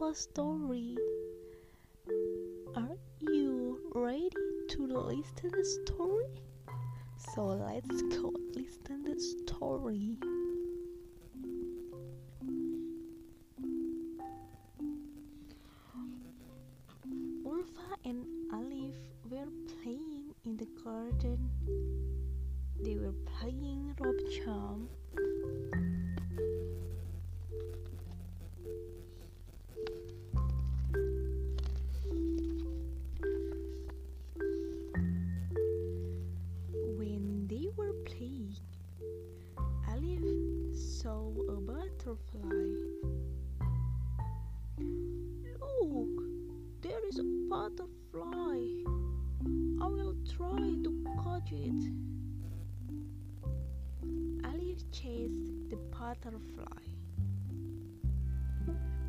simple story. Are you ready to listen the story? So let's go listen the story. Ulfa and Alif were playing in the garden. They were playing rope jump. When they were playing, Alif saw a butterfly. Look, there is a butterfly. I will try to catch it. Alif chased the butterfly.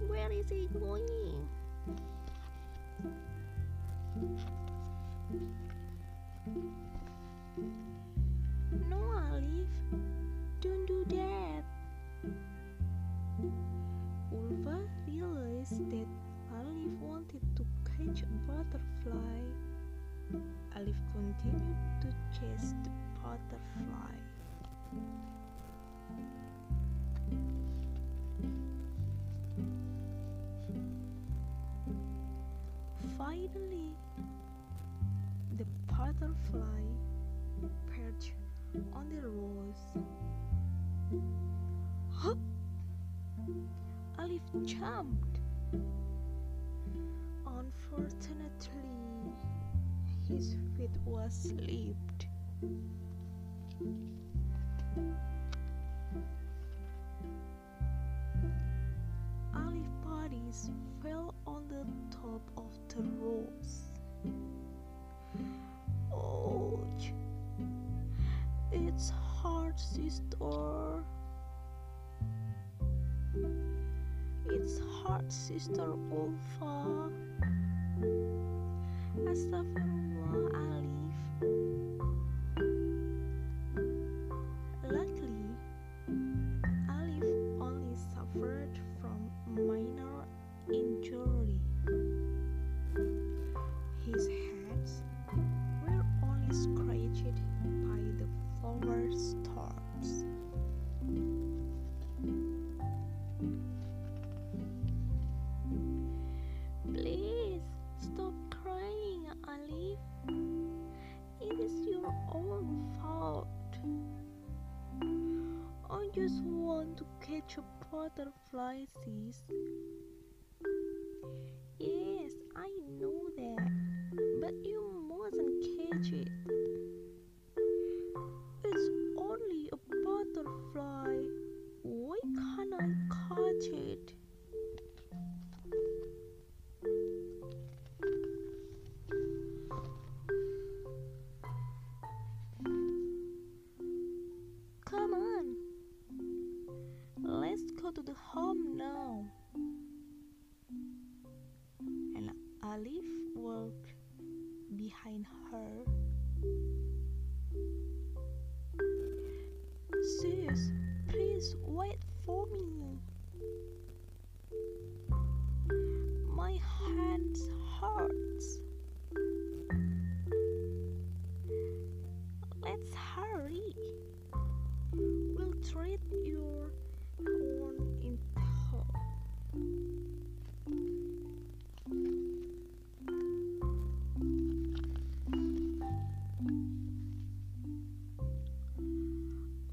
Where is it going? No, Alif, don't do that. Ulfa realized that Alif wanted to catch a butterfly. Alif continued to chase the butterfly. Finally, the butterfly perched on the rose. Huh? Alif jumped. Unfortunately, his feet were slipped. Alif's bodies fell on the top of the rose. Oh, it's hard, sister. It's hard, sister Ulfa. Astagfirullah, Alif. I just want to catch a butterfly, sis. Yes, I know that, but you mustn't catch it. It's only a butterfly. Why can't I catch it? To the home now. And Alif walked behind her. Sis, please wait for me. My hands hurts. Let's hurry. We'll treat your born in hell.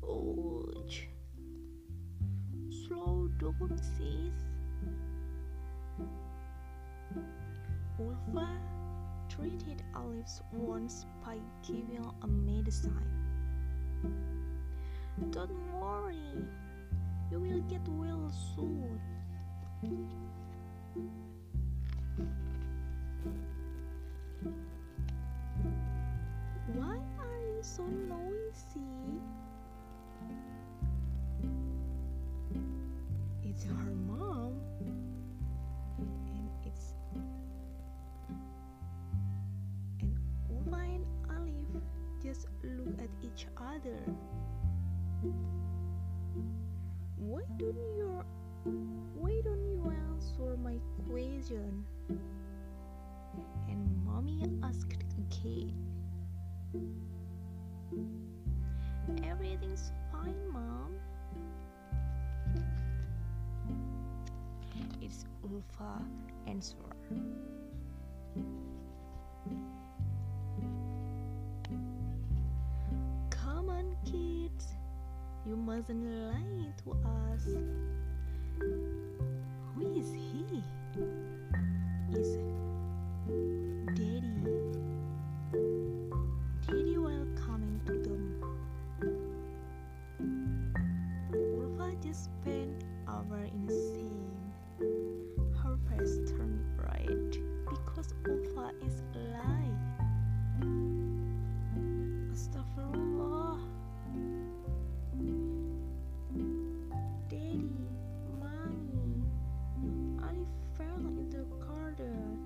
Ouch. Slow down, sis. Ulfa treated Alif's wounds by giving a medicine. Don't worry. You will get well soon. Why are you so noisy? It's her mom, and Ulfa and Alif just look at each other. Why don't you answer my question? its Ulfa answer. Come on, kids, you mustn't lie to us. Who is he? Is Daddy? Daddy welcoming to them. Ulfa just spent hour in shame. Her face turned bright because Ulfa is alive. Astaghfirullah. Daddy, Mommy, I fell in the garden.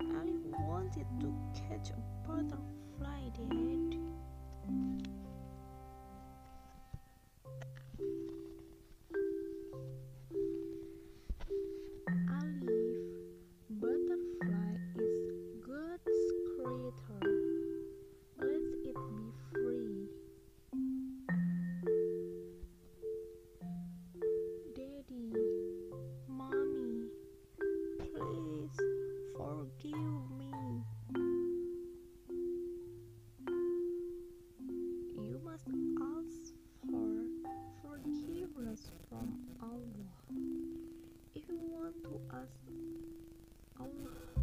I wanted to catch a butterfly, Dad.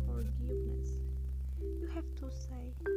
Forgiveness. You have to say